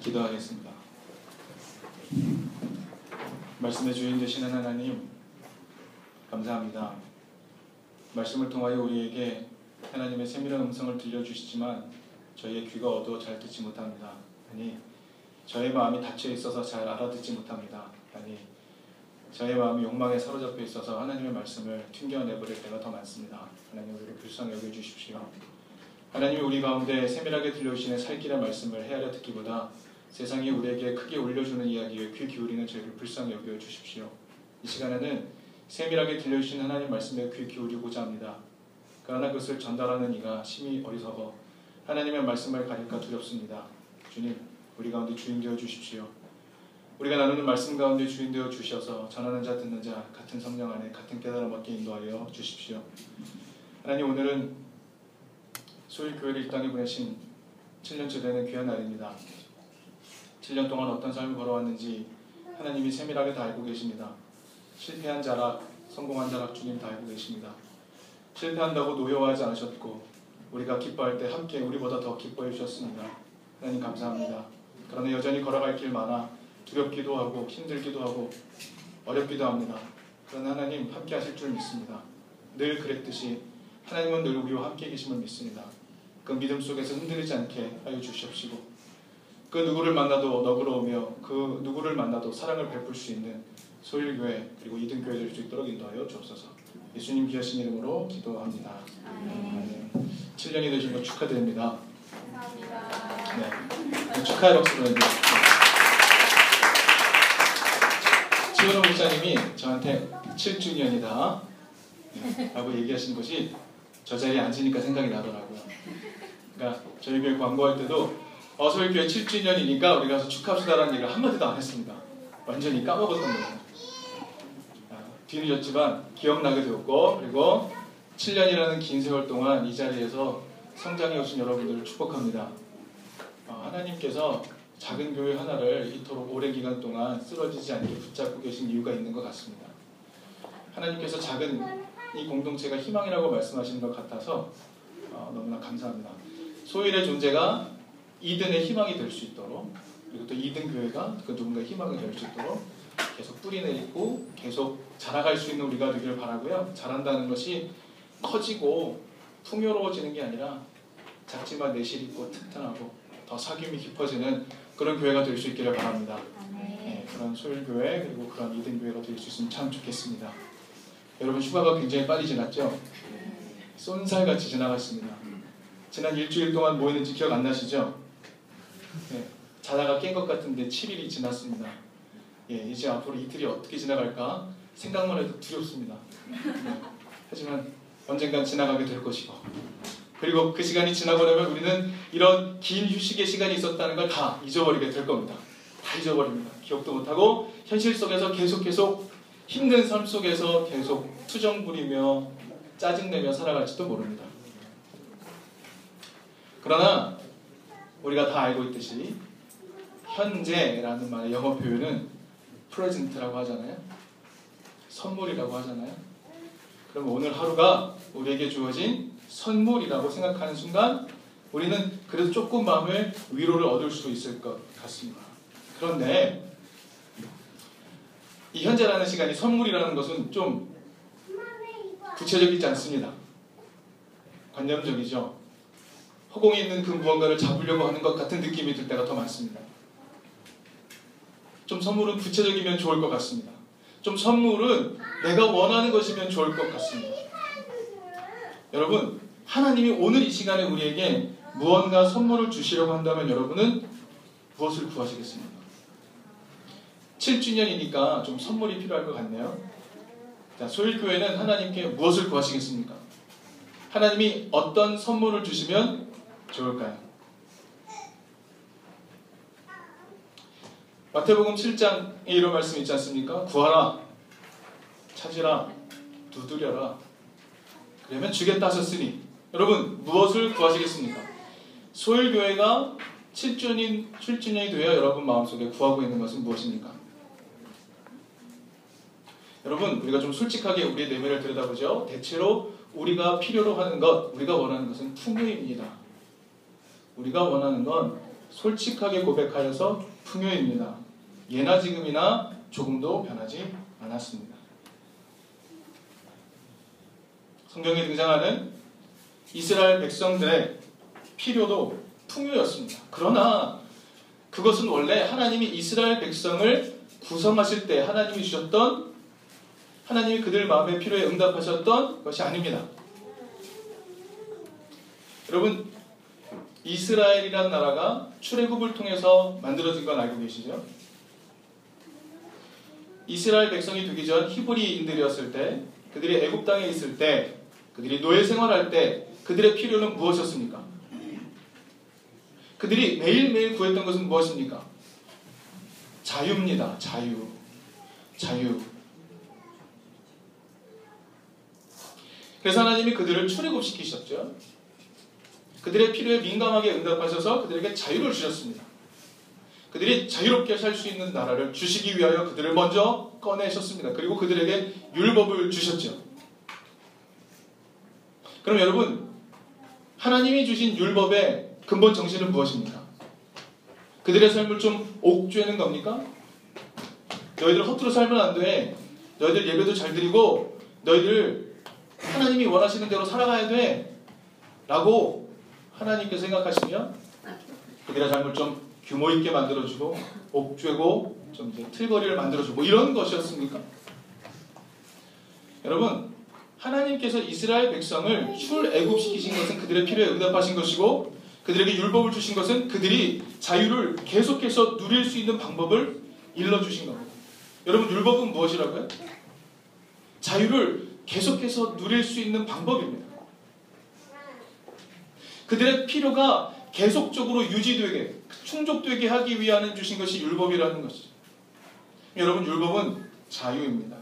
기도하겠습니다. 말씀의 주인 되시는 하나님 감사합니다. 말씀을 통하여 우리에게 하나님의 세밀한 음성을 들려주시지만 저희의 귀가 어두워 잘 듣지 못합니다. 아니, 저의 마음이 닫혀 있어서 잘 알아듣지 못합니다. 아니, 저의 마음이 욕망에 사로잡혀 있어서 하나님의 말씀을 튕겨내버릴 때가 더 많습니다. 하나님, 우리를 불쌍히 여겨주십시오. 하나님이 우리 가운데 세밀하게 들려주시는 살길한 말씀을 헤아려 듣기보다 세상이 우리에게 크게 울려주는 이야기에 귀 기울이는 저희를 불쌍히 여겨주십시오. 이 시간에는 세밀하게 들려주신 하나님 말씀에 귀 기울이고자 합니다. 그러나 그것을 전달하는 이가 심히 어리석어 하나님의 말씀을 가릴까 두렵습니다. 주님, 우리 가운데 주인 되어 주십시오. 우리가 나누는 말씀 가운데 주인 되어 주셔서 전하는 자 듣는 자 같은 성령 안에 같은 깨달음 얻게 인도하여 주십시오. 하나님, 오늘은 소일교회를 이 땅에 보내신 7년째 되는 귀한 날입니다. 7년 동안 어떤 삶을 걸어왔는지 하나님이 세밀하게 다 알고 계십니다. 실패한 자락, 성공한 자락 주님 다 알고 계십니다. 실패한다고 노여워하지 않으셨고 우리가 기뻐할 때 함께 우리보다 더 기뻐해 주셨습니다. 하나님 감사합니다. 그러나 여전히 걸어갈 길 많아 두렵기도 하고 힘들기도 하고 어렵기도 합니다. 그러나 하나님 함께 하실 줄 믿습니다. 늘 그랬듯이 하나님은 늘 우리와 함께 계심을 믿습니다. 그 믿음 속에서 흔들리지 않게 하여 주시옵시고 그 누구를 만나도 너그러우며 그 누구를 만나도 사랑을 베풀 수 있는 소일교회 그리고 이든교회 될 수 있도록 인도하여 주옵소서. 예수님 귀하신 이름으로 기도합니다. 아멘. 7년이 되신 거 축하드립니다. 감사합니다. 네, 축하의 박수로 해드립니다. 치원호 목사님이 저한테 7주년이다 라고 얘기하신 것이 저 자리에 앉으니까 생각이 나더라고요. 그러니까 저희 교회 광고할 때도 소일교회 7주년이니까 우리 가서 축하합시다라는 얘기를 한마디도 안 했습니다. 완전히 까먹었던 거예요. 뒤늦었지만 기억나게 되었고 그리고 7년이라는 긴 세월 동안 이 자리에서 성장해 오신 여러분들을 축복합니다. 하나님께서 작은 교회 하나를 이토록 오랜 기간 동안 쓰러지지 않게 붙잡고 계신 이유가 있는 것 같습니다. 하나님께서 작은 이 공동체가 희망이라고 말씀하시는 것 같아서 너무나 감사합니다. 소일의 존재가 이든의 희망이 될 수 있도록 그리고 또 이든교회가 그 누군가의 희망이 될 수 있도록 계속 뿌리내리고 계속 자라갈 수 있는 우리가 되기를 바라고요. 자란다는 것이 커지고 풍요로워지는 게 아니라 작지만 내실 있고 튼튼하고 더 사귐이 깊어지는 그런 교회가 될 수 있기를 바랍니다. 네, 그런 소일교회 그리고 그런 이든교회가 될 수 있으면 참 좋겠습니다. 여러분, 휴가가 굉장히 빨리 지났죠? 쏜살같이 지나갔습니다. 지난 일주일 동안 뭐 했는지 기억 안 나시죠? 네, 자다가 깬 것 같은데 7일이 지났습니다. 예, 이제 앞으로 이틀이 어떻게 지나갈까 생각만 해도 두렵습니다. 네, 하지만 언젠간 지나가게 될 것이고 그리고 그 시간이 지나고 나면 우리는 이런 긴 휴식의 시간이 있었다는 걸 다 잊어버리게 될 겁니다. 다 잊어버립니다. 기억도 못하고 현실 속에서 계속 힘든 삶 속에서 계속 투정 부리며 짜증내며 살아갈지도 모릅니다. 그러나 우리가 다 알고 있듯이 현재라는 말의 영어 표현은 present라고 하잖아요. 선물이라고 하잖아요. 그럼 오늘 하루가 우리에게 주어진 선물이라고 생각하는 순간 우리는 그래도 조금 마음의 위로를 얻을 수 있을 것 같습니다. 그런데 이 현재라는 시간이 선물이라는 것은 좀 구체적이지 않습니다. 관념적이죠. 허공에 있는 그 무언가를 잡으려고 하는 것 같은 느낌이 들 때가 더 많습니다. 좀 선물은 구체적이면 좋을 것 같습니다. 좀 선물은 내가 원하는 것이면 좋을 것 같습니다. 여러분, 하나님이 오늘 이 시간에 우리에게 무언가 선물을 주시려고 한다면 여러분은 무엇을 구하시겠습니까? 7주년이니까 좀 선물이 필요할 것 같네요. 자, 소일교회는 하나님께 무엇을 구하시겠습니까? 하나님이 어떤 선물을 주시면 좋을까요? 마태복음 7장에 이런 말씀이 있지 않습니까? 구하라, 찾으라, 두드려라. 그러면 주겠다 하셨으니 여러분 무엇을 구하시겠습니까? 소일교회가 7주년이 되어 여러분 마음속에 구하고 있는 것은 무엇입니까? 여러분, 우리가 좀 솔직하게 우리의 내면을 들여다보죠. 대체로 우리가 필요로 하는 것, 우리가 원하는 것은 풍요입니다. 우리가 원하는 건 솔직하게 고백하여서 풍요입니다. 예나 지금이나 조금도 변하지 않았습니다. 성경에 등장하는 이스라엘 백성들의 필요도 풍요였습니다. 그러나 그것은 원래 하나님이 이스라엘 백성을 구성하실 때 하나님이 주셨던, 하나님이 그들 마음의 필요에 응답하셨던 것이 아닙니다. 여러분, 이스라엘이라는 나라가 출애굽을 통해서 만들어진 건 알고 계시죠? 이스라엘 백성이 되기 전 히브리인들이었을 때, 그들이 애굽 땅에 있을 때, 그들이 노예 생활할 때 그들의 필요는 무엇이었습니까? 그들이 매일매일 구했던 것은 무엇입니까? 자유입니다. 자유. 자유. 그래서 하나님이 그들을 출애굽시키셨죠. 그들의 필요에 민감하게 응답하셔서 그들에게 자유를 주셨습니다. 그들이 자유롭게 살 수 있는 나라를 주시기 위하여 그들을 먼저 꺼내셨습니다. 그리고 그들에게 율법을 주셨죠. 그럼 여러분, 하나님이 주신 율법의 근본 정신은 무엇입니까? 그들의 삶을 좀 옥죄는 겁니까? 너희들 허투루 살면 안 돼. 너희들 예배도 잘 드리고 너희들 하나님이 원하시는 대로 살아가야 돼. 라고 하나님께서 생각하시면 그들의 삶을 좀 규모 있게 만들어주고 옥죄고 좀 이제 틀거리를 만들어주고 뭐 이런 것이었습니까? 여러분, 하나님께서 이스라엘 백성을 출애굽시키신 것은 그들의 필요에 응답하신 것이고 그들에게 율법을 주신 것은 그들이 자유를 계속해서 누릴 수 있는 방법을 일러주신 겁니다. 여러분, 율법은 무엇이라고요? 자유를 계속해서 누릴 수 있는 방법입니다. 그들의 필요가 계속적으로 유지되게, 충족되게 하기 위하여 주신 것이 율법이라는 것이죠. 여러분, 율법은 자유입니다.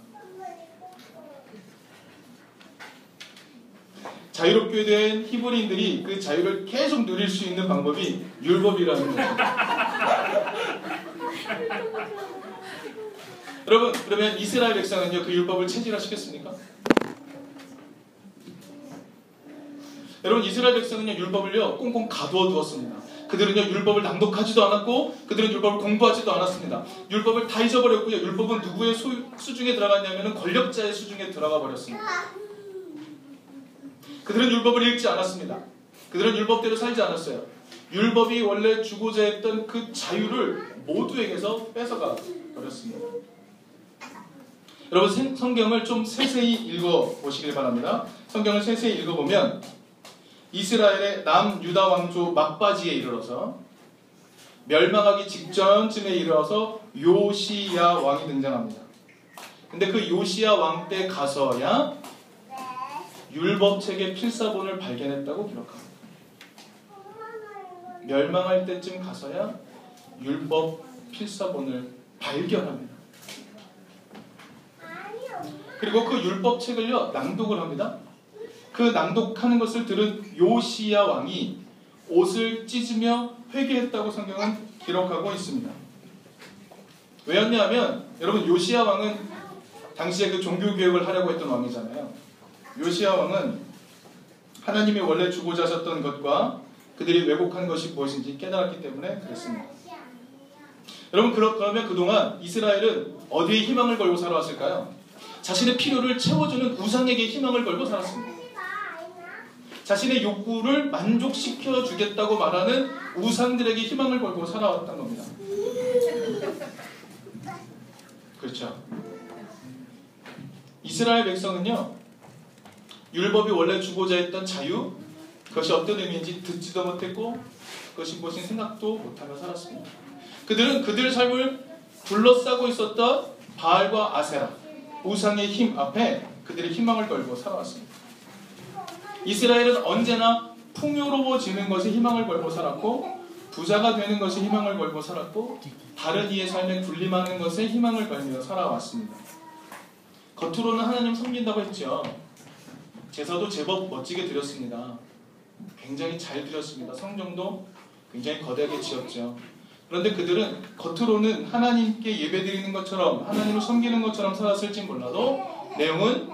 자유롭게 된 히브리인들이 그 자유를 계속 누릴 수 있는 방법이 율법이라는 겁니다. 여러분, 그러면 이스라엘 백성은요, 그 율법을 체질화시켰습니까? 여러분, 이스라엘 백성은요, 율법을요, 꽁꽁 가두어 두었습니다. 그들은요, 율법을 낭독하지도 않았고, 그들은 율법을 공부하지도 않았습니다. 율법을 다 잊어버렸고요, 율법은 누구의 수중에 들어갔냐면은 권력자의 수중에 들어가 버렸습니다. 그들은 율법을 읽지 않았습니다. 그들은 율법대로 살지 않았어요. 율법이 원래 주고자 했던 그 자유를 모두에게서 뺏어가 버렸습니다. 여러분, 성경을 좀 세세히 읽어보시길 바랍니다. 성경을 세세히 읽어보면 이스라엘의 남유다 왕조 막바지에 이르러서 멸망하기 직전쯤에 이르러서 요시야 왕이 등장합니다. 근데 그 요시야 왕 때 가서야 율법책의 필사본을 발견했다고 기록합니다. 멸망할 때쯤 가서야 율법 필사본을 발견합니다. 그리고 그 율법책을요, 낭독을 합니다. 그 낭독하는 것을 들은 요시야 왕이 옷을 찢으며 회개했다고 성경은 기록하고 있습니다. 왜였냐 하면, 여러분, 요시야 왕은 당시에 그 종교개혁을 하려고 했던 왕이잖아요. 요시야 왕은 하나님이 원래 주고자 하셨던 것과 그들이 왜곡한 것이 무엇인지 깨달았기 때문에 그랬습니다. 여러분, 그러면 그동안 이스라엘은 어디에 희망을 걸고 살아왔을까요? 자신의 필요를 채워주는 우상에게 희망을 걸고 살았습니다. 자신의 욕구를 만족시켜주겠다고 말하는 우상들에게 희망을 걸고 살아왔던 겁니다. 그렇죠. 이스라엘 백성은요, 율법이 원래 주고자 했던 자유, 그것이 어떤 의미인지 듣지도 못했고 그것이 무엇인 생각도 못하며 살았습니다. 그들은 그들 삶을 둘러싸고 있었던 바알과 아세라, 우상의 힘 앞에 그들의 희망을 걸고 살아왔습니다. 이스라엘은 언제나 풍요로워지는 것에 희망을 걸고 살았고, 부자가 되는 것에 희망을 걸고 살았고, 다른 이의 삶에 군림하는 것에 희망을 걸며 살아왔습니다. 겉으로는 하나님 섬긴다고 했죠. 제사도 제법 멋지게 드렸습니다. 굉장히 잘 드렸습니다. 성전도 굉장히 거대하게 지었죠. 그런데 그들은 겉으로는 하나님께 예배드리는 것처럼, 하나님을 섬기는 것처럼 살았을지 몰라도 내용은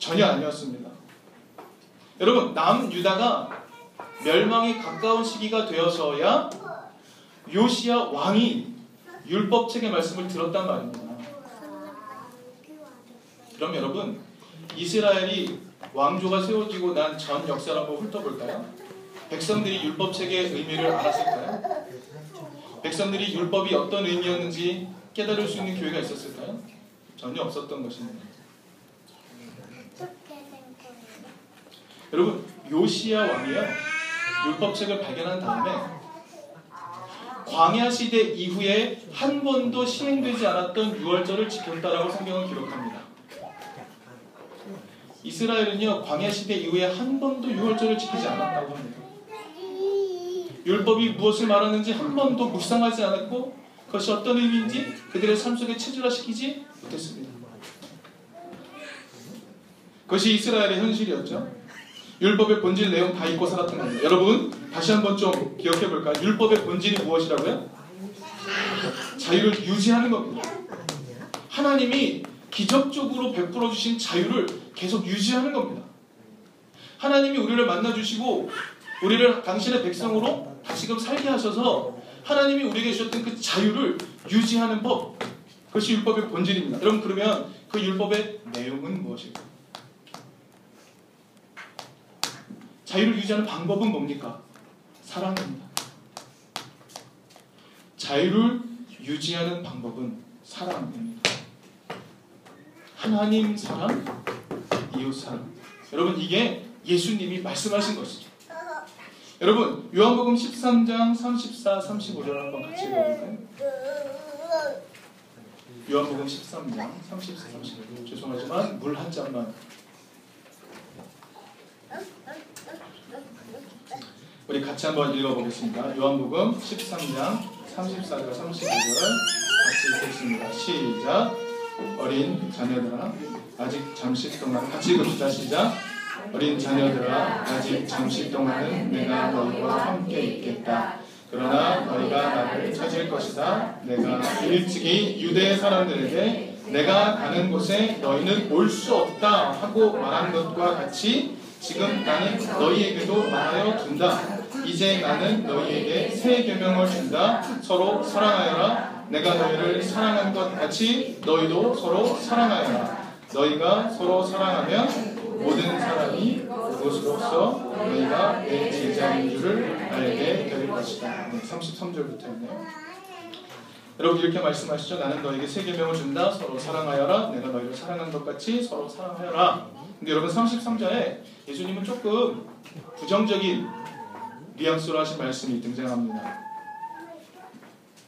전혀 아니었습니다. 여러분, 남유다가 멸망에 가까운 시기가 되어서야 요시야 왕이 율법책의 말씀을 들었단 말입니다. 그럼 여러분, 이스라엘이 왕조가 세워지고 난 전 역사를 한번 훑어볼까요? 백성들이 율법책의 의미를 알았을까요? 백성들이 율법이 어떤 의미였는지 깨달을 수 있는 기회가 있었을까요? 전혀 없었던 것입니다. 여러분, 요시야 왕이요, 율법책을 발견한 다음에 광야 시대 이후에 한 번도 실행되지 않았던 유월절을 지켰다라고 성경은 기록합니다. 이스라엘은요, 광야 시대 이후에 한 번도 유월절을 지키지 않았다고 합니다. 율법이 무엇을 말하는지 한 번도 묵상하지 않았고, 그것이 어떤 의미인지 그들의 삶 속에 체질화시키지 못했습니다. 그것이 이스라엘의 현실이었죠. 율법의 본질 내용 다 잊고 살았던 겁니다. 여러분, 다시 한번 좀 기억해볼까요? 율법의 본질이 무엇이라고요? 자유를 유지하는 겁니다. 하나님이 기적적으로 베풀어 주신 자유를 계속 유지하는 겁니다. 하나님이 우리를 만나주시고 우리를 당신의 백성으로 다시금 살게 하셔서 하나님이 우리에게 주셨던 그 자유를 유지하는 법, 그것이 율법의 본질입니다. 여러분, 그러면 그 율법의 내용은 무엇일까요? 자유를 유지하는 방법은 뭡니까? 사랑입니다. 자유를 유지하는 방법은 사랑입니다. 하나님 사랑, 이웃 사랑. 여러분, 이게 예수님이 말씀하신 것이죠. 여러분, 요한복음 13장 34, 35절 한번 같이 읽어볼까요? 요한복음 13장 34, 35절. 죄송하지만 물 한 잔만. 우리 같이 한번 읽어보겠습니다. 요한복음 13장 34절 35절 같이 읽겠습니다. 시작. 어린 자녀들아 아직 잠시 동안 같이 읽읍시다. 시작. 어린 자녀들아 아직 잠시 동안은 내가 너희와 함께 있겠다. 그러나 너희가 나를 찾을 것이다. 내가 일찍이 유대 사람들에게 내가 가는 곳에 너희는 올 수 없다 하고 말한 것과 같이 지금 나는 너희에게도 말하여 준다. 이제 나는 너희에게 새 계명을 준다. 서로 사랑하여라. 내가 너희를 사랑한 것 같이 너희도 서로 사랑하여라. 너희가 서로 사랑하면 모든 사람이 그것으로서 너희가 내 제자인 줄을 알게 될 것이다. 네, 33절부터였네요. 여러분, 이렇게 말씀하시죠. 나는 너희에게 새 계명을 준다. 서로 사랑하여라. 내가 너희를 사랑한 것 같이 서로 사랑하여라. 근데 여러분, 33절에 예수님은 조금 부정적인 뉘앙스로 하신 말씀이 등장합니다.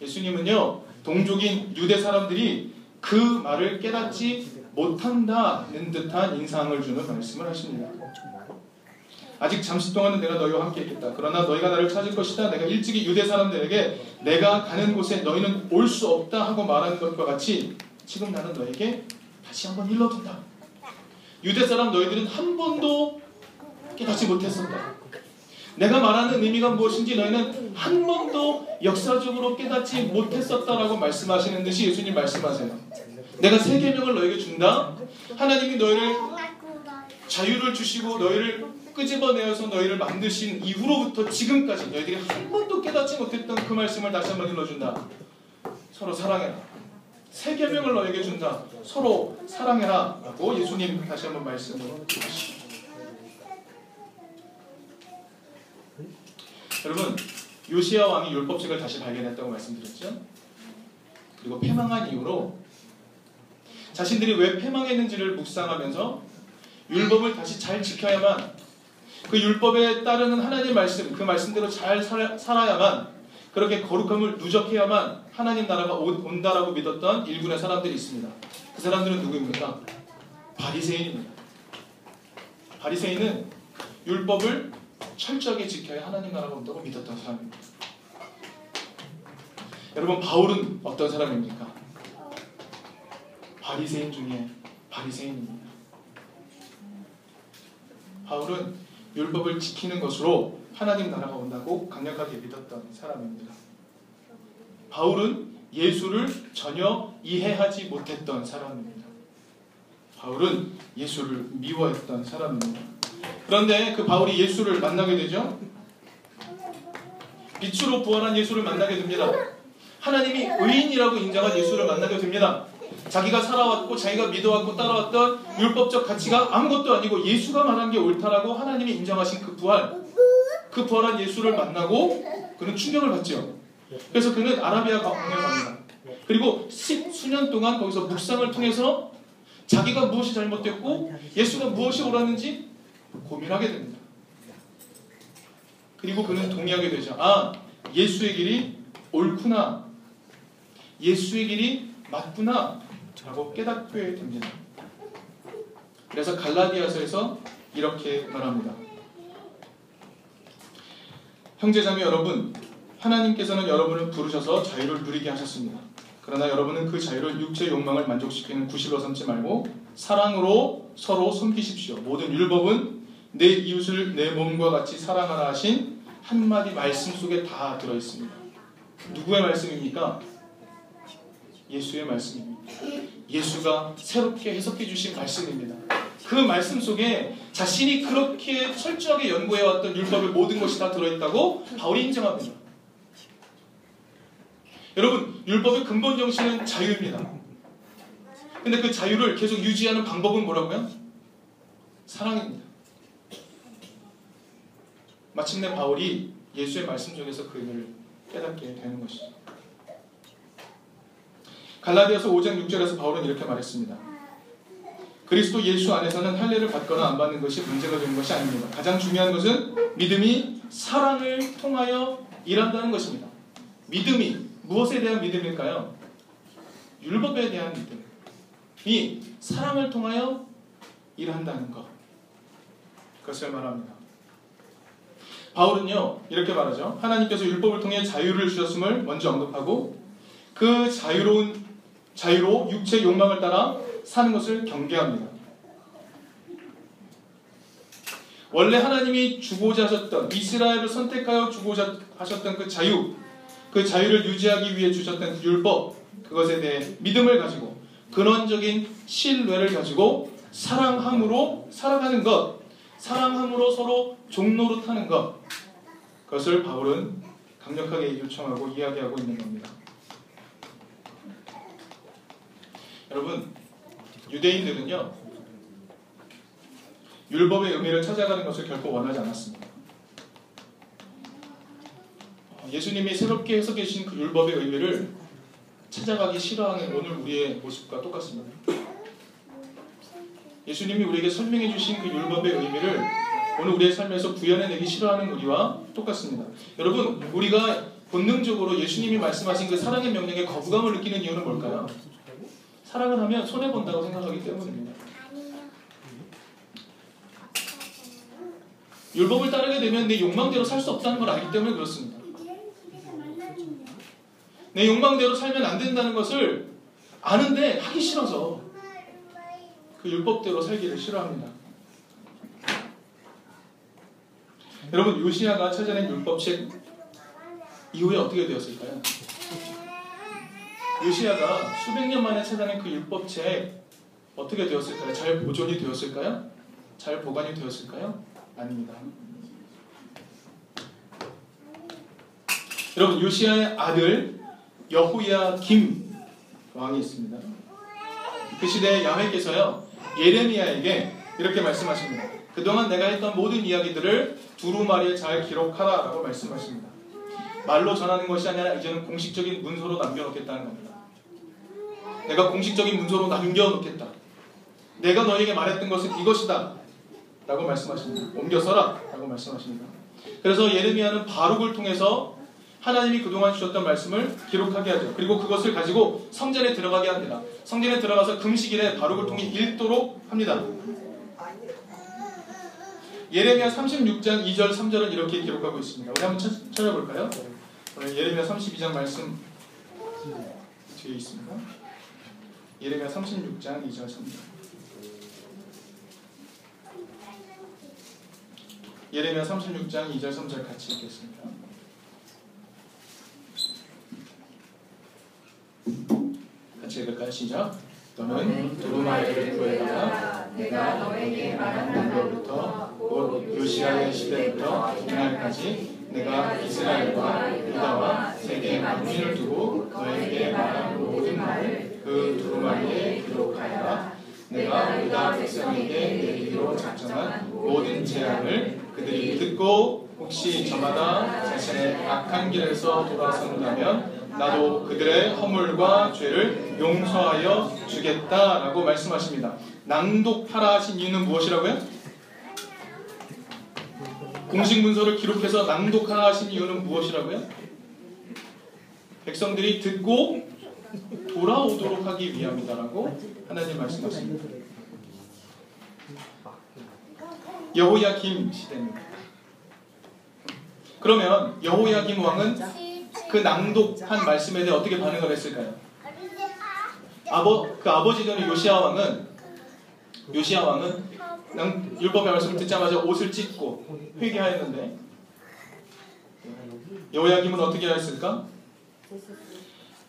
예수님은요, 동족인 유대 사람들이 그 말을 깨닫지 못한다는 듯한 인상을 주는 말씀을 하십니다. 아직 잠시 동안은 내가 너희와 함께 있겠다. 그러나 너희가 나를 찾을 것이다. 내가 일찍이 유대 사람들에게 내가 가는 곳에 너희는 올 수 없다 하고 말하는 것과 같이 지금 나는 너에게 다시 한번 일러둔다. 유대 사람 너희들은 한 번도 깨닫지 못했었다. 내가 말하는 의미가 무엇인지 너희는 한 번도 역사적으로 깨닫지 못했었다라고 말씀하시는 듯이 예수님 말씀하세요. 내가 새 계명을 너에게 준다. 하나님이 너희를 자유를 주시고 너희를 끄집어내어서 너희를 만드신 이후로부터 지금까지 너희들이 한 번도 깨닫지 못했던 그 말씀을 다시 한번 일러준다. 서로 사랑해라. 새 계명을 너에게 준다. 서로 사랑해라. 라고 예수님 다시 한번 말씀을 주십니다. 여러분, 요시야 왕이 율법책을 다시 발견했다고 말씀드렸죠? 그리고 패망한 이후로 자신들이 왜 패망했는지를 묵상하면서 율법을 다시 잘 지켜야만, 그 율법에 따르는 하나님의 말씀, 그 말씀대로 잘 살아야만, 그렇게 거룩함을 누적해야만 하나님 나라가 온다라고 믿었던 일군의 사람들이 있습니다. 그 사람들은 누구입니까? 바리새인입니다. 바리새인은 율법을 철저하게 지켜야 하나님 나라가 온다고 믿었던 사람입니다. 여러분, 바울은 어떤 사람입니까? 바리새인 중에 바리새인입니다. 바울은 율법을 지키는 것으로 하나님 나라가 온다고 강력하게 믿었던 사람입니다. 바울은 예수를 전혀 이해하지 못했던 사람입니다. 바울은 예수를 미워했던 사람입니다. 그런데 그 바울이 예수를 만나게 되죠. 빛으로 부활한 예수를 만나게 됩니다. 하나님이 의인이라고 인정한 예수를 만나게 됩니다. 자기가 살아왔고 자기가 믿어왔고 따라왔던 율법적 가치가 아무것도 아니고 예수가 말한 게 옳다라고 하나님이 인정하신 그 부활, 그 부활한 예수를 만나고 그는 충격을 받죠. 그래서 그는 아라비아 가문에 갑니다. 그리고 십수년 동안 거기서 묵상을 통해서 자기가 무엇이 잘못됐고 예수가 무엇이 옳았는지 고민하게 됩니다. 그리고 그는 동의하게 되죠. 아, 예수의 길이 옳구나, 예수의 길이 맞구나 라고 깨닫게 됩니다. 그래서 갈라디아서에서 이렇게 말합니다. 형제자매 여러분, 하나님께서는 여러분을 부르셔서 자유를 누리게 하셨습니다. 그러나 여러분은 그 자유를 육체의 욕망을 만족시키는 구실로 삼지 말고 사랑으로 서로 섬기십시오. 모든 율법은 내 이웃을 내 몸과 같이 사랑하라 하신 한마디 말씀 속에 다 들어있습니다. 누구의 말씀입니까? 예수의 말씀입니다. 예수가 새롭게 해석해 주신 말씀입니다. 그 말씀 속에 자신이 그렇게 철저하게 연구해왔던 율법의 모든 것이 다 들어있다고 바울이 인정합니다. 여러분, 율법의 근본 정신은 자유입니다. 근데 그 자유를 계속 유지하는 방법은 뭐라고요? 사랑입니다. 마침내 바울이 예수의 말씀 중에서 그 의미를 깨닫게 되는 것이죠. 갈라디아서 5장 6절에서 바울은 이렇게 말했습니다. 그리스도 예수 안에서는 할례를 받거나 안 받는 것이 문제가 되는 것이 아닙니다. 가장 중요한 것은 믿음이 사랑을 통하여 일한다는 것입니다. 믿음이 무엇에 대한 믿음일까요? 율법에 대한 믿음이 사랑을 통하여 일한다는 것, 그것을 말합니다. 바울은요 이렇게 말하죠. 하나님께서 율법을 통해 자유를 주셨음을 먼저 언급하고 그 자유로 육체의 욕망을 따라 사는 것을 경계합니다. 원래 하나님이 주고자 하셨던, 이스라엘을 선택하여 주고자 하셨던 그 자유, 그 자유를 유지하기 위해 주셨던 율법, 그것에 대해 믿음을 가지고 근원적인 신뢰를 가지고 사랑함으로 살아가는 것, 사랑함으로 서로 종노릇하는 것, 그것을 바울은 강력하게 요청하고 이야기하고 있는 겁니다. 여러분, 유대인들은요 율법의 의미를 찾아가는 것을 결코 원하지 않았습니다. 예수님이 새롭게 해석해 주신 그 율법의 의미를 찾아가기 싫어하는 오늘 우리의 모습과 똑같습니다. 예수님이 우리에게 설명해 주신 그 율법의 의미를 오늘 우리의 삶에서 구현해내기 싫어하는 우리와 똑같습니다. 여러분, 우리가 본능적으로 예수님이 말씀하신 그 사랑의 명령에 거부감을 느끼는 이유는 뭘까요? 사랑을 하면 손해본다고 생각하기 때문입니다. 율법을 따르게 되면 내 욕망대로 살 수 없다는 걸 알기 때문에 그렇습니다. 내 욕망대로 살면 안 된다는 것을 아는데 하기 싫어서 그 율법대로 살기를 싫어합니다. 여러분, 요시야가 찾아낸 율법책 이후에 어떻게 되었을까요? 요시야가 수백 년 만에 찾아낸 그 율법책 어떻게 되었을까요? 잘 보존이 되었을까요? 잘 보관이 되었을까요? 아닙니다. 여러분, 요시야의 아들 여호야김 왕이 있습니다. 그 시대에 야훼께서요 예레미야에게 이렇게 말씀하십니다. 그동안 내가 했던 모든 이야기들을 두루마리에 잘 기록하라 라고 말씀하십니다. 말로 전하는 것이 아니라 이제는 공식적인 문서로 남겨놓겠다는 겁니다. 내가 공식적인 문서로 남겨놓겠다, 내가 너에게 말했던 것은 이것이다 라고 말씀하십니다. 옮겨서라 라고 말씀하십니다. 그래서 예레미야는 바룩을 통해서 하나님이 그동안 주셨던 말씀을 기록하게 하죠. 그리고 그것을 가지고 성전에 들어가게 합니다. 성전에 들어가서 금식일에 바룩을 통해 읽도록 합니다. 예레미야 36장 2절 3절은 이렇게 기록하고 있습니다. 우리 한번 찾아볼까요? 예레미야 32장 말씀 뒤에 있습니다. 예레미야 36장 2절 3절. 예레미야 36장 2절 3절 같이 읽겠습니다. 같이 읽을까요? 시작. 너는 두루마리를 구해라. 내가 너에게 말한 날로부터 곧 요시야의 시대부터 이날까지 내가 이스라엘과 유다와 세계 만민을 두고 너에게 말한 모든 말을 그 두루마리에 기록하여라. 내가 유다 백성에게 내리기로 작정한 모든 재앙을 그들이 듣고 혹시 저마다 자신의 악한 길에서 돌아선다면 나도 그들의 허물과 죄를 용서하여 주겠다라고 말씀하십니다. 낭독하라 하신 이유는 무엇이라고요? 공식 문서를 기록해서 낭독하라 하신 이유는 무엇이라고요? 백성들이 듣고 돌아오도록 하기 위함이다라고 하나님 말씀하십니다. 여호야김 시대입니다. 그러면 여호야김 왕은 그 낭독한 말씀에 대해 어떻게 반응을 했을까요? 아버지 되는 요시야 왕은 율법의 말씀을 듣자마자 옷을 찢고 회개하였는데 여호야김은 어떻게 하였을까?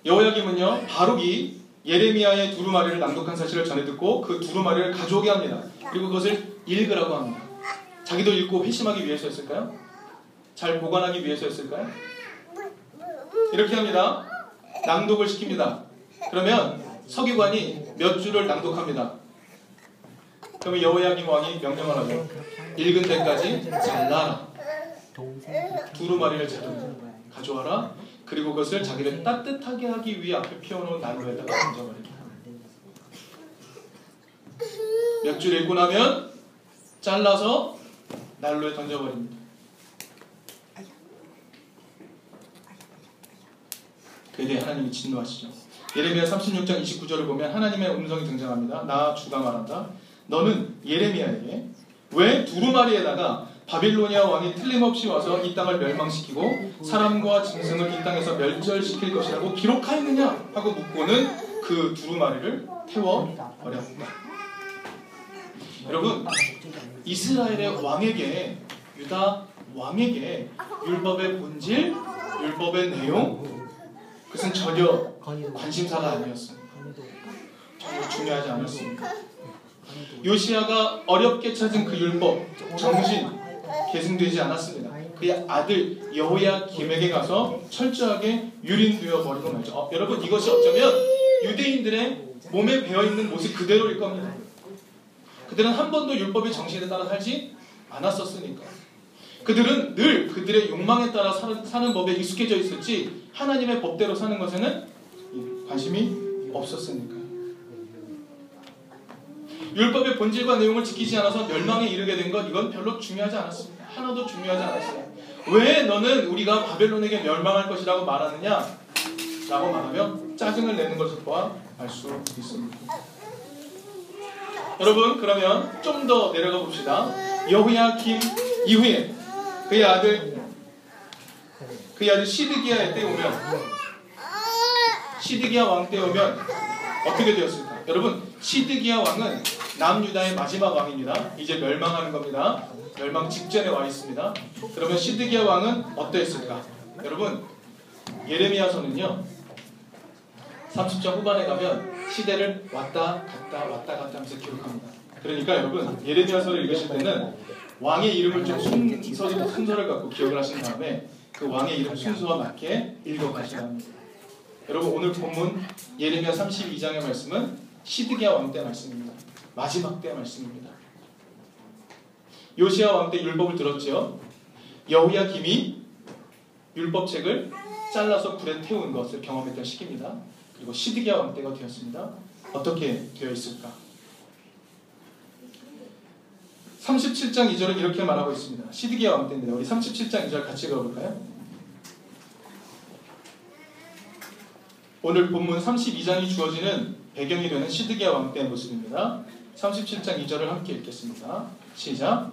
여호야김은요, 바룩이 예레미야의 두루마리를 낭독한 사실을 전해 듣고 그 두루마리를 가져오게 합니다. 그리고 그것을 읽으라고 합니다. 자기도 읽고 회심하기 위해서였을까요? 잘 보관하기 위해서였을까요? 이렇게 합니다. 낭독을 시킵니다. 그러면 서기관이 몇 줄을 낭독합니다. 그러면 여호야김 왕이 명령을 하죠. 읽은 데까지 잘라라. 두루마리를 자르라. 가져와라. 그리고 그것을 자기를 따뜻하게 하기 위해 앞에 피워놓은 난로에다가 던져버립니다. 몇 줄 읽고 나면 잘라서 난로에 던져버립니다. 그에 대해 하나님이 진노하시죠. 예레미야 36장 29절을 보면 하나님의 음성이 등장합니다. 나 주가 말한다. 너는 예레미야에게 왜 두루마리에다가 바빌로니아 왕이 틀림없이 와서 이 땅을 멸망시키고 사람과 짐승을 이 땅에서 멸절시킬 것이라고 기록하였느냐 하고 묻고는 그 두루마리를 태워버렸다. 여러분, 이스라엘의 왕에게, 유다 왕에게 율법의 본질, 율법의 내용, 그것은 전혀 관심사가 아니었습니다. 전혀 중요하지 않았습니다. 요시야가 어렵게 찾은 그 율법, 정신, 계승되지 않았습니다. 그의 아들 여호야김에게 가서 철저하게 유린되어 버리고 말죠. 여러분, 이것이 어쩌면 유대인들의 몸에 배어있는 모습 그대로일 겁니다. 그들은 한 번도 율법의 정신에 따라 살지 않았었으니까. 그들은 늘 그들의 욕망에 따라 사는 법에 익숙해져 있었지 하나님의 법대로 사는 것에는 관심이 없었으니까요. 율법의 본질과 내용을 지키지 않아서 멸망에 이르게 된 것, 이건 별로 중요하지 않았습니다. 하나도 중요하지 않았어요. 왜 너는 우리가 바벨론에게 멸망할 것이라고 말하느냐 라고 말하며 짜증을 내는 것을 보아 알 수 있습니다. 여러분, 그러면 좀 더 내려가 봅시다. 여호야김 이후에 그의 아들 시드기야의 때 오면, 시드기야 왕 때 오면 어떻게 되었을까? 여러분, 시드기야 왕은 남유다의 마지막 왕입니다. 이제 멸망하는 겁니다. 멸망 직전에 와 있습니다. 그러면 시드기야 왕은 어떠했을까? 여러분, 예레미야서는요, 30장 후반에 가면 시대를 왔다 갔다 하면서 기록합니다. 그러니까 여러분, 예레미야서를 읽으실 때는 왕의 이름을 좀 순서를 갖고 기억을 하신 다음에 그 왕의 이름 순서와 맞게 읽어가셔야 합니다. 여러분, 오늘 본문 예레미야 32장의 말씀은 시드기야 왕 때 말씀입니다. 마지막 때 말씀입니다. 요시야 왕 때 율법을 들었지요. 여호야김이 율법책을 잘라서 불에 태운 것을 경험했던 시기입니다. 그리고 시드기야 왕 때가 되었습니다. 어떻게 되어 있을까? 37장 2절은 이렇게 말하고 있습니다. 시드기야 왕 때인데 우리 37장 2절 같이 읽어볼까요? 오늘 본문 32장이 주어지는 배경이 되는 시드기야 왕 때의 모습입니다. 37장 2절을 함께 읽겠습니다. 시작!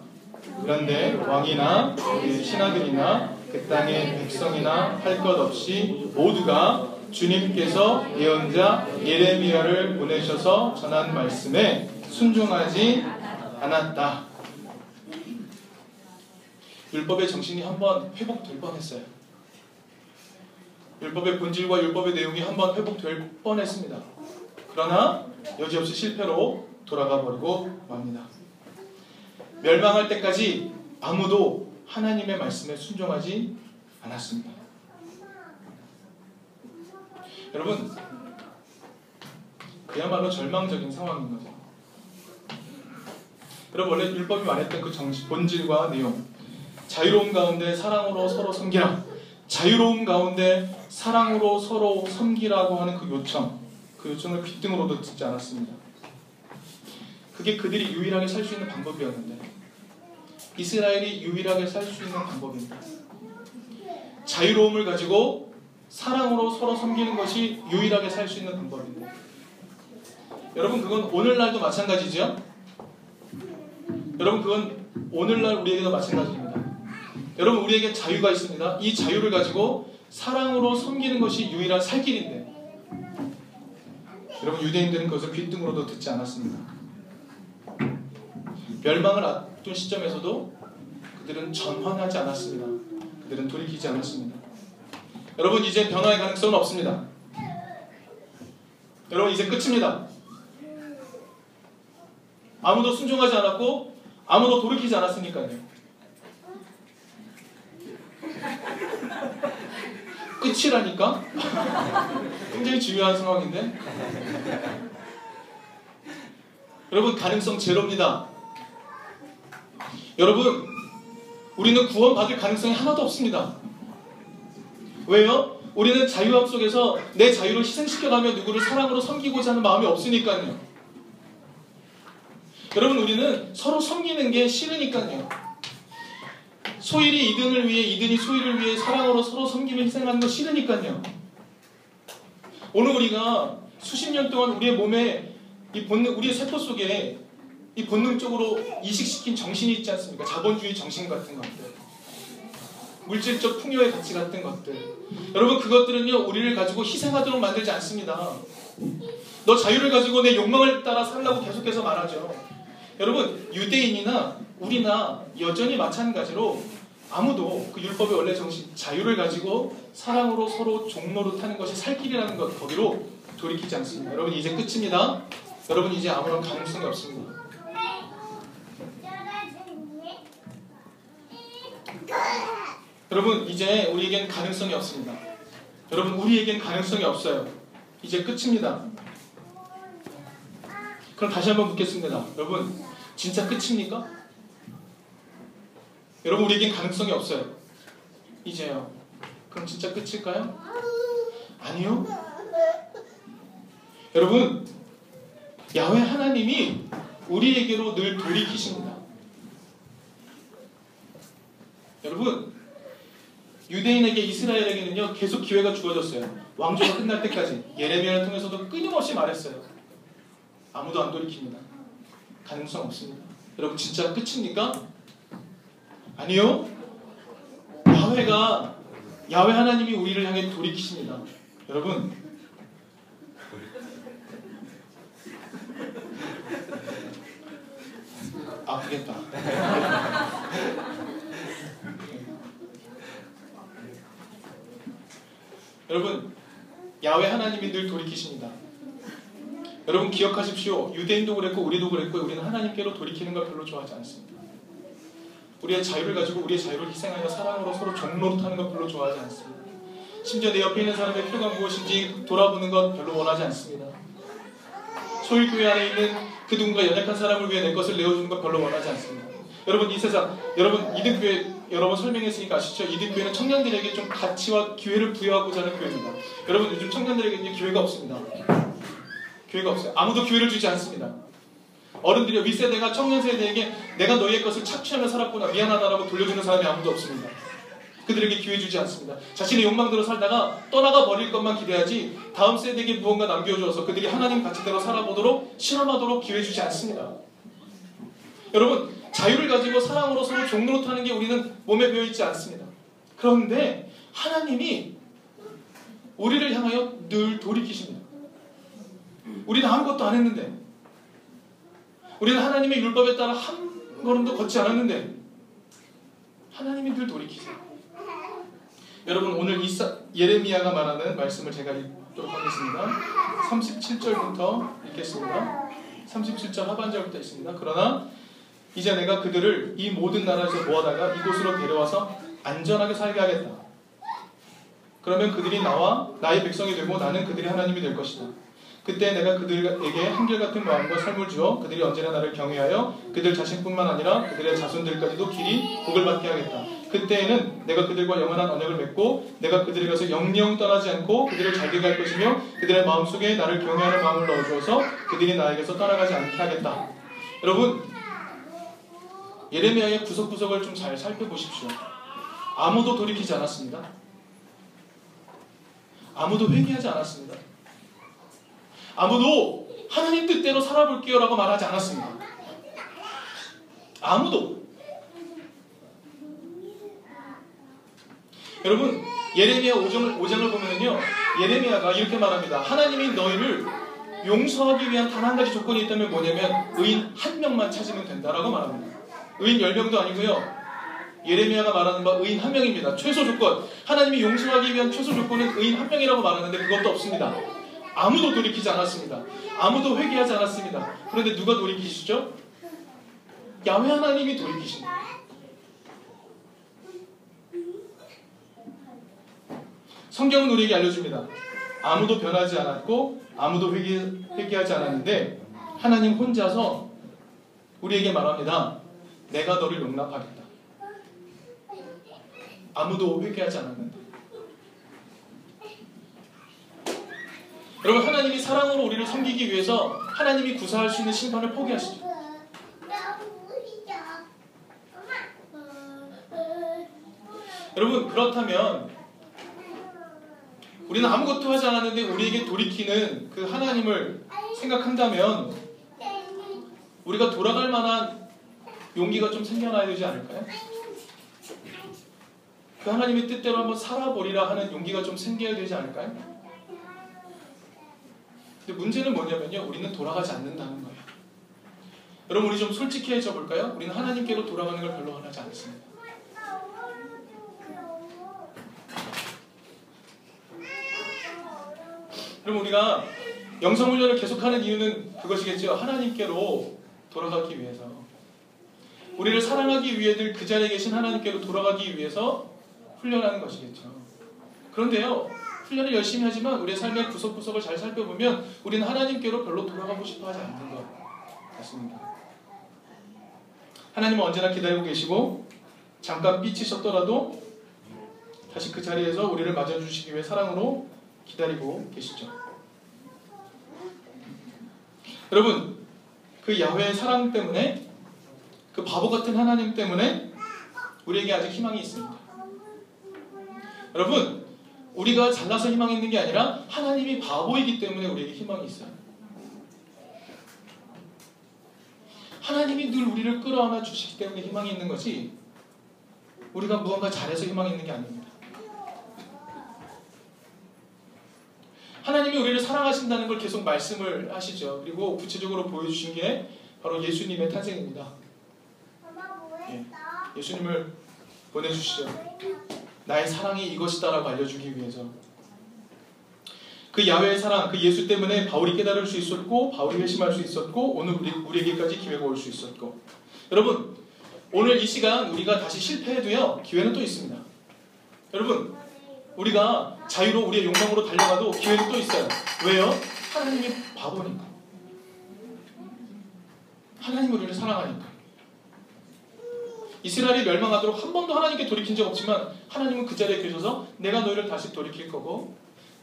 그런데 왕이나 그의 신하들이나 그 땅의 백성이나 할 것 없이 모두가 주님께서 예언자 예레미야를 보내셔서 전한 말씀에 순종하지 않았다. 율법의 정신이 한번 회복될 뻔했어요. 율법의 본질과 율법의 내용이 한번 회복될 뻔했습니다. 그러나 여지없이 실패로 돌아가 버리고 맙니다. 멸망할 때까지 아무도 하나님의 말씀에 순종하지 않았습니다. 여러분, 그야말로 절망적인 상황인 거죠. 여러분, 원래 율법이 말했던 그 정치 본질과 내용, 자유로움 가운데 사랑으로 서로 섬기라, 자유로움 가운데 사랑으로 서로 섬기라고 하는 그 요청, 그 요청을 귓등으로도 듣지 않았습니다. 그게 그들이 유일하게 살 수 있는 방법이었는데, 이스라엘이 유일하게 살 수 있는 방법입니다. 자유로움을 가지고 사랑으로 서로 섬기는 것이 유일하게 살 수 있는 방법입니다. 여러분, 그건 오늘날도 마찬가지죠? 여러분, 그건 오늘날 우리에게도 마찬가지입니다. 여러분, 우리에게 자유가 있습니다. 이 자유를 가지고 사랑으로 섬기는 것이 유일한 살 길인데, 여러분, 유대인들은 그것을 귓등으로도 듣지 않았습니다. 멸망을 앞둔 시점에서도 그들은 전환하지 않았습니다. 그들은 돌이키지 않았습니다. 여러분, 이제 변화의 가능성은 없습니다. 여러분, 이제 끝입니다. 아무도 순종하지 않았고 아무도 돌이키지 않았으니까요. 끝이라니까? 굉장히 중요한 상황인데, 여러분, 가능성 제로입니다. 여러분, 우리는 구원받을 가능성이 하나도 없습니다. 왜요? 우리는 자유함 속에서 내 자유를 희생시켜가며 누구를 사랑으로 섬기고자 하는 마음이 없으니까요. 여러분, 우리는 서로 섬기는 게 싫으니까요. 소일이 이든을 위해, 이든이 소일을 위해 사랑으로 서로 섬기며 희생하는 거 싫으니까요. 오늘 우리가 수십 년 동안 우리의 몸에 이 본능, 우리의 세포 속에 이 본능적으로 이식시킨 정신이 있지 않습니까? 자본주의 정신 같은 것들, 물질적 풍요의 가치 같은 것들, 여러분, 그것들은요, 우리를 가지고 희생하도록 만들지 않습니다. 너 자유를 가지고 내 욕망을 따라 살라고 계속해서 말하죠. 여러분, 유대인이나 우리나 여전히 마찬가지로 아무도 그 율법의 원래 정신, 자유를 가지고 사랑으로 서로 종노릇하는 것이 살 길이라는 것, 거기로 돌이키지 않습니다. 여러분, 이제 끝입니다. 여러분, 이제 아무런 가능성이 없습니다. 여러분, 이제 우리에겐 가능성이 없습니다. 여러분, 우리에겐 가능성이 없어요. 이제 끝입니다. 그럼 다시 한번 묻겠습니다. 여러분, 진짜 끝입니까? 여러분, 우리에겐 가능성이 없어요. 이제요. 그럼 진짜 끝일까요? 아니요. 여러분, 야훼 하나님이 우리에게로 늘 돌이키십니다. 여러분, 유대인에게, 이스라엘에게는요, 계속 기회가 주어졌어요. 왕조가 끝날 때까지. 예레미야를 통해서도 끊임없이 말했어요. 아무도 안 돌이킵니다. 가능성 없습니다. 여러분, 진짜 끝입니까? 아니요. 야훼 하나님이 우리를 향해 돌이키십니다. 여러분, 아프겠다. 여러분, 야훼 하나님이 늘 돌이키십니다. 여러분, 기억하십시오. 유대인도 그랬고 우리도 그랬고, 우리는 하나님께로 돌이키는 걸 별로 좋아하지 않습니다. 우리의 자유를 가지고 우리의 자유를 희생하여 사랑으로 서로 종노릇하는 걸 별로 좋아하지 않습니다. 심지어 내 옆에 있는 사람의 필요가 무엇인지 돌아보는 건 별로 원하지 않습니다. 소일교회 안에 있는 그 누군가 연약한 사람을 위해 내 것을 내어주는 건 별로 원하지 않습니다. 여러분, 이 세상, 여러분, 이든교회 여러 번 설명했으니까 아시죠? 이든교회는 청년들에게 좀 가치와 기회를 부여하고자 하는 교회입니다. 여러분, 요즘 청년들에게는 기회가 없습니다. 기회가 없어요. 아무도 기회를 주지 않습니다. 어른들이, 윗세대가 청년세대에게 내가 너희의 것을 착취하며 살았구나, 미안하다라고 돌려주는 사람이 아무도 없습니다. 그들에게 기회 주지 않습니다. 자신의 욕망대로 살다가 떠나가 버릴 것만 기대하지, 다음 세대에게 무언가 남겨주어서 그들이 하나님 가치대로 살아보도록, 실험하도록 기회 주지 않습니다. 여러분, 자유를 가지고 사랑으로 서로 종노릇하는 게 우리는 몸에 배어있지 않습니다. 그런데 하나님이 우리를 향하여 늘 돌이키십니다. 우리는 아무것도 안 했는데, 우리는 하나님의 율법에 따라 한 걸음도 걷지 않았는데, 하나님이 늘 돌이키세요. 여러분, 오늘 예레미야가 말하는 말씀을 제가 읽도록 하겠습니다. 37절부터 읽겠습니다. 37절 하반절부터 있습니다. 그러나 이제 내가 그들을 이 모든 나라에서 모아다가 이곳으로 데려와서 안전하게 살게 하겠다. 그러면 그들이 나와 나의 백성이 되고 나는 그들이 하나님이 될 것이다. 그때 내가 그들에게 한결같은 마음과 삶을 주어 그들이 언제나 나를 경외하여 그들 자신뿐만 아니라 그들의 자손들까지도 길이 복을 받게 하겠다. 그때에는 내가 그들과 영원한 언약을 맺고 내가 그들에게서 영영 떠나지 않고 그들을 잘 되게 할 것이며 그들의 마음속에 나를 경외하는 마음을 넣어주어서 그들이 나에게서 떠나가지 않게 하겠다. 여러분, 예레미야의 구석구석을 좀 잘 살펴보십시오. 아무도 돌이키지 않았습니다. 아무도 회개하지 않았습니다. 아무도 하나님 뜻대로 살아볼게요 라고 말하지 않았습니다. 아무도. 여러분, 예레미야 5장을 보면요, 예레미야가 이렇게 말합니다. 하나님이 너희를 용서하기 위한 단 한 가지 조건이 있다면 뭐냐면 의인 한 명만 찾으면 된다라고 말합니다. 의인 10명도 아니고요, 예레미야가 말하는 바 의인 한 명입니다. 최소 조건, 하나님이 용서하기 위한 최소 조건은 의인 한 명이라고 말하는데 그것도 없습니다. 아무도 돌이키지 않았습니다. 아무도 회개하지 않았습니다. 그런데 누가 돌이키시죠? 야훼 하나님이 돌이키십니다. 성경은 우리에게 알려줍니다. 아무도 변하지 않았고 아무도 회개하지 않았는데 하나님 혼자서 우리에게 말합니다. 내가 너를 용납하겠다. 아무도 회개하지 않았는데. 여러분, 하나님이 사랑으로 우리를 섬기기 위해서 하나님이 구사할 수 있는 심판을 포기하시죠. 여러분, 그렇다면 우리는 아무것도 하지 않았는데 우리에게 돌이키는 그 하나님을 생각한다면 우리가 돌아갈 만한 용기가 좀 생겨나야 되지 않을까요? 그 하나님의 뜻대로 한번 살아보리라 하는 용기가 좀 생겨야 되지 않을까요? 근데 문제는 뭐냐면요, 우리는 돌아가지 않는다는 거예요. 여러분, 우리 좀 솔직해져 볼까요? 우리는 하나님께로 돌아가는 걸 별로 원하지 않습니다. 그럼 우리가 영성훈련을 계속하는 이유는 그것이겠죠. 하나님께로 돌아가기 위해서, 우리를 사랑하기 위해 늘 그 자리에 계신 하나님께로 돌아가기 위해서 훈련하는 것이겠죠. 그런데요, 훈련을 열심히 하지만 우리의 삶의 구석구석을 잘 살펴보면 우리는 하나님께로 별로 돌아가고 싶어하지 않는 것 같습니다. 하나님은 언제나 기다리고 계시고 잠깐 삐치셨더라도 다시 그 자리에서 우리를 맞아주시기 위해 사랑으로 기다리고 계시죠. 여러분, 그 야훼의 사랑 때문에, 그 바보 같은 하나님 때문에 우리에게 아직 희망이 있습니다. 여러분, 우리가 잘나서 희망이 있는 게 아니라 하나님이 바보이기 때문에 우리에게 희망이 있어요. 하나님이 늘 우리를 끌어안아 주시기 때문에 희망이 있는 거지 우리가 무언가 잘해서 희망이 있는 게 아닙니다. 하나님이 우리를 사랑하신다는 걸 계속 말씀을 하시죠. 그리고 구체적으로 보여주신 게 바로 예수님의 탄생입니다. 예수님을 보내주시죠. 나의 사랑이 이것이다라고 알려주기 위해서. 그 야훼의 사랑, 그 예수 때문에 바울이 깨달을 수 있었고 바울이 회심할 수 있었고 오늘 우리에게까지 기회가 올 수 있었고. 여러분, 오늘 이 시간 우리가 다시 실패해도요, 기회는 또 있습니다. 여러분, 우리가 자유로 우리의 욕망으로 달려가도 기회는 또 있어요. 왜요? 하나님이 바보니까. 하나님이 우리를 사랑하니까. 이스라엘이 멸망하도록 한 번도 하나님께 돌이킨 적 없지만 하나님은 그 자리에 계셔서 내가 너희를 다시 돌이킬 거고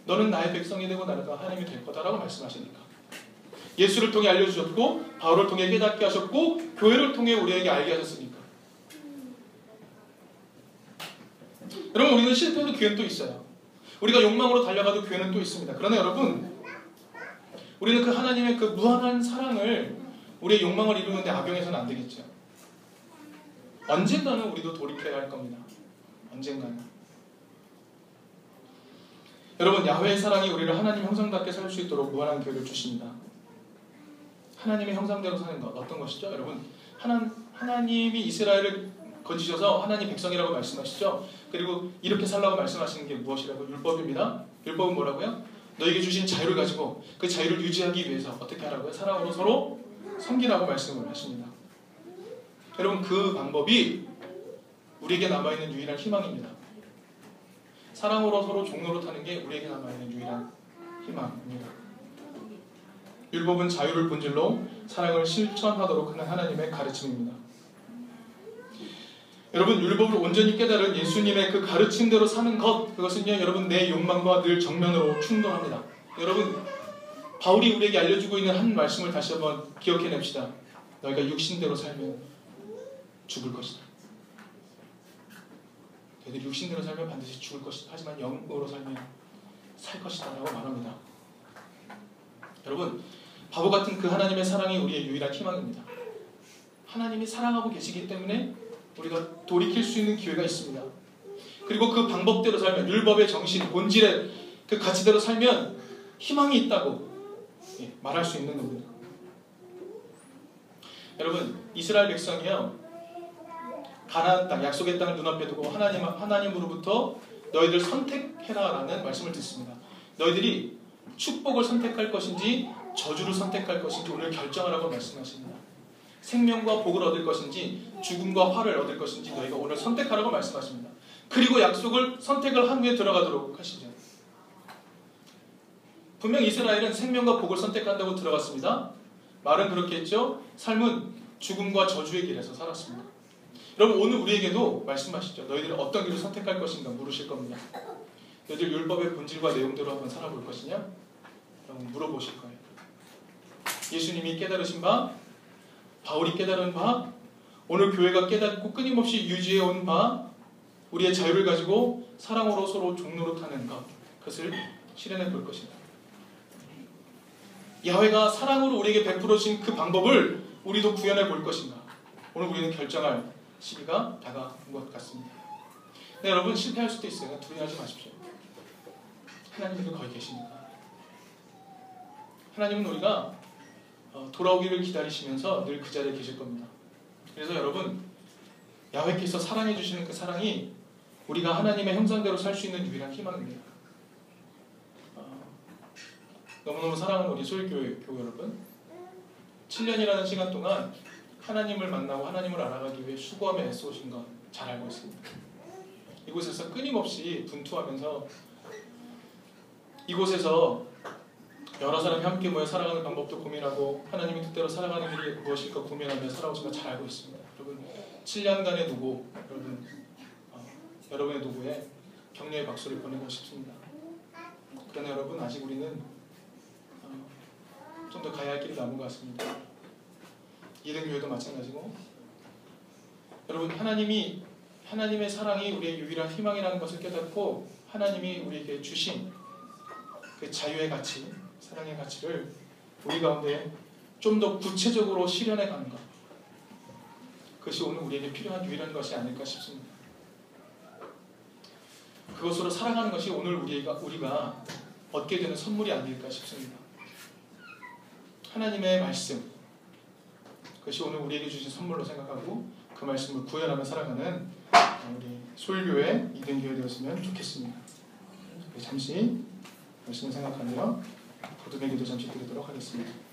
너는 나의 백성이 되고 나가 하나님이 될 거다라고 말씀하시니까. 예수를 통해 알려주셨고 바울을 통해 깨닫게 하셨고 교회를 통해 우리에게 알게 하셨으니까. 여러분, 우리는 실패해도 기회는 또 있어요. 우리가 욕망으로 달려가도 기회는 또 있습니다. 그러나 여러분, 우리는 그 하나님의 그 무한한 사랑을 우리의 욕망을 이루는데 악용해서는 안 되겠죠. 언젠가는 우리도 돌이켜야 할 겁니다. 언젠가는. 여러분, 야훼의 사랑이 우리를 하나님 형상답게 살 수 있도록 무한한 기회를 주십니다. 하나님의 형상대로 사는 것, 어떤 것이죠? 여러분, 하나님이 이스라엘을 건지셔서 하나님 백성이라고 말씀하시죠. 그리고 이렇게 살라고 말씀하시는 게 무엇이라고? 율법입니다. 율법은 뭐라고요? 너에게 주신 자유를 가지고 그 자유를 유지하기 위해서 어떻게 하라고요? 사랑으로 서로 섬기라고 말씀을 하십니다. 여러분, 그 방법이 우리에게 남아있는 유일한 희망입니다. 사랑으로 서로 종로로 타는 게 우리에게 남아있는 유일한 희망입니다. 율법은 자유를 본질로 사랑을 실천하도록 하는 하나님의 가르침입니다. 여러분, 율법을 온전히 깨달은 예수님의 그 가르침대로 사는 것, 그것은요, 여러분, 내 욕망과 늘 정면으로 충돌합니다. 여러분, 바울이 우리에게 알려주고 있는 한 말씀을 다시 한번 기억해냅시다. 너희가 육신대로 살면 죽을 것이다. 너희들 육신대로 살면 반드시 죽을 것이다. 하지만 영으로 살면 살 것이다 라고 말합니다. 여러분, 바보 같은 그 하나님의 사랑이 우리의 유일한 희망입니다. 하나님이 사랑하고 계시기 때문에 우리가 돌이킬 수 있는 기회가 있습니다. 그리고 그 방법대로 살면, 율법의 정신, 본질의 그 가치대로 살면 희망이 있다고 말할 수 있는 겁니다. 여러분, 이스라엘 백성이요, 가나안 땅, 약속의 땅을 눈앞에 두고 하나님으로부터 너희들 선택해라 라는 말씀을 듣습니다. 너희들이 축복을 선택할 것인지 저주를 선택할 것인지 오늘 결정하라고 말씀하십니다. 생명과 복을 얻을 것인지 죽음과 화를 얻을 것인지 너희가 오늘 선택하라고 말씀하십니다. 그리고 약속을 선택을 한 후에 들어가도록 하시죠. 분명 이스라엘은 생명과 복을 선택한다고 들어갔습니다. 말은 그렇게 했죠. 삶은 죽음과 저주의 길에서 살았습니다. 여러분, 오늘 우리에게도 말씀하시죠. 너희들이 어떤 길을 선택할 것인가 물으실 겁니다. 너희들 율법의 본질과 내용대로 한번 살아볼 것이냐? 라고 물어보실 거예요. 예수님이 깨달으신 바, 바울이 깨달은 바, 오늘 교회가 깨닫고 끊임없이 유지해온 바, 우리의 자유를 가지고 사랑으로 서로 종로로 타는 것, 그것을 실현해 볼 것이다. 야훼가 사랑으로 우리에게 베풀어 주신 그 방법을 우리도 구현해 볼 것인가? 오늘 우리는 결정할 시기가 다가온 것 같습니다. 네, 여러분, 실패할 수도 있어요. 두려워하지 마십시오. 하나님은 거기 계십니다. 하나님은 우리가 돌아오기를 기다리시면서 늘 그 자리에 계실 겁니다. 그래서 여러분, 야훼께서 사랑해 주시는 그 사랑이 우리가 하나님의 형상대로 살 수 있는 유일한 희망입니다. 너무너무 사랑하는 우리 소일교회 교우 여러분, 7년이라는 시간 동안 하나님을 만나고 하나님을 알아가기 위해 수고하며 애써오신 건 잘 알고 있습니다. 이곳에서 끊임없이 분투하면서, 이곳에서 여러 사람이 함께 모여 살아가는 방법도 고민하고 하나님의 뜻대로 살아가는 길이 무엇일까 고민하며 살아오신 건 잘 알고 있습니다. 여러분, 7년간의 노고, 여러분, 여러분의 노고에 격려의 박수를 보내고 싶습니다. 그러나 여러분, 아직 우리는 좀 더 가야 할 길이 남은 것 같습니다. 이든교회도 마찬가지고, 여러분, 하나님의 사랑이 우리의 유일한 희망이라는 것을 깨닫고 하나님이 우리에게 주신 그 자유의 가치, 사랑의 가치를 우리 가운데 좀 더 구체적으로 실현해 가는 것, 그것이 오늘 우리에게 필요한 유일한 것이 아닐까 싶습니다. 그것으로 살아가는 것이 오늘 우리가 얻게 되는 선물이 아닐까 싶습니다. 하나님의 말씀, 그것이 오늘 우리에게 주신 선물로 생각하고 그 말씀을 구현하며 살아가는 우리 소일교회, 이든교회 되었으면 좋겠습니다. 잠시 말씀을 생각하며 거듭의 기도 잠시 드리도록 하겠습니다.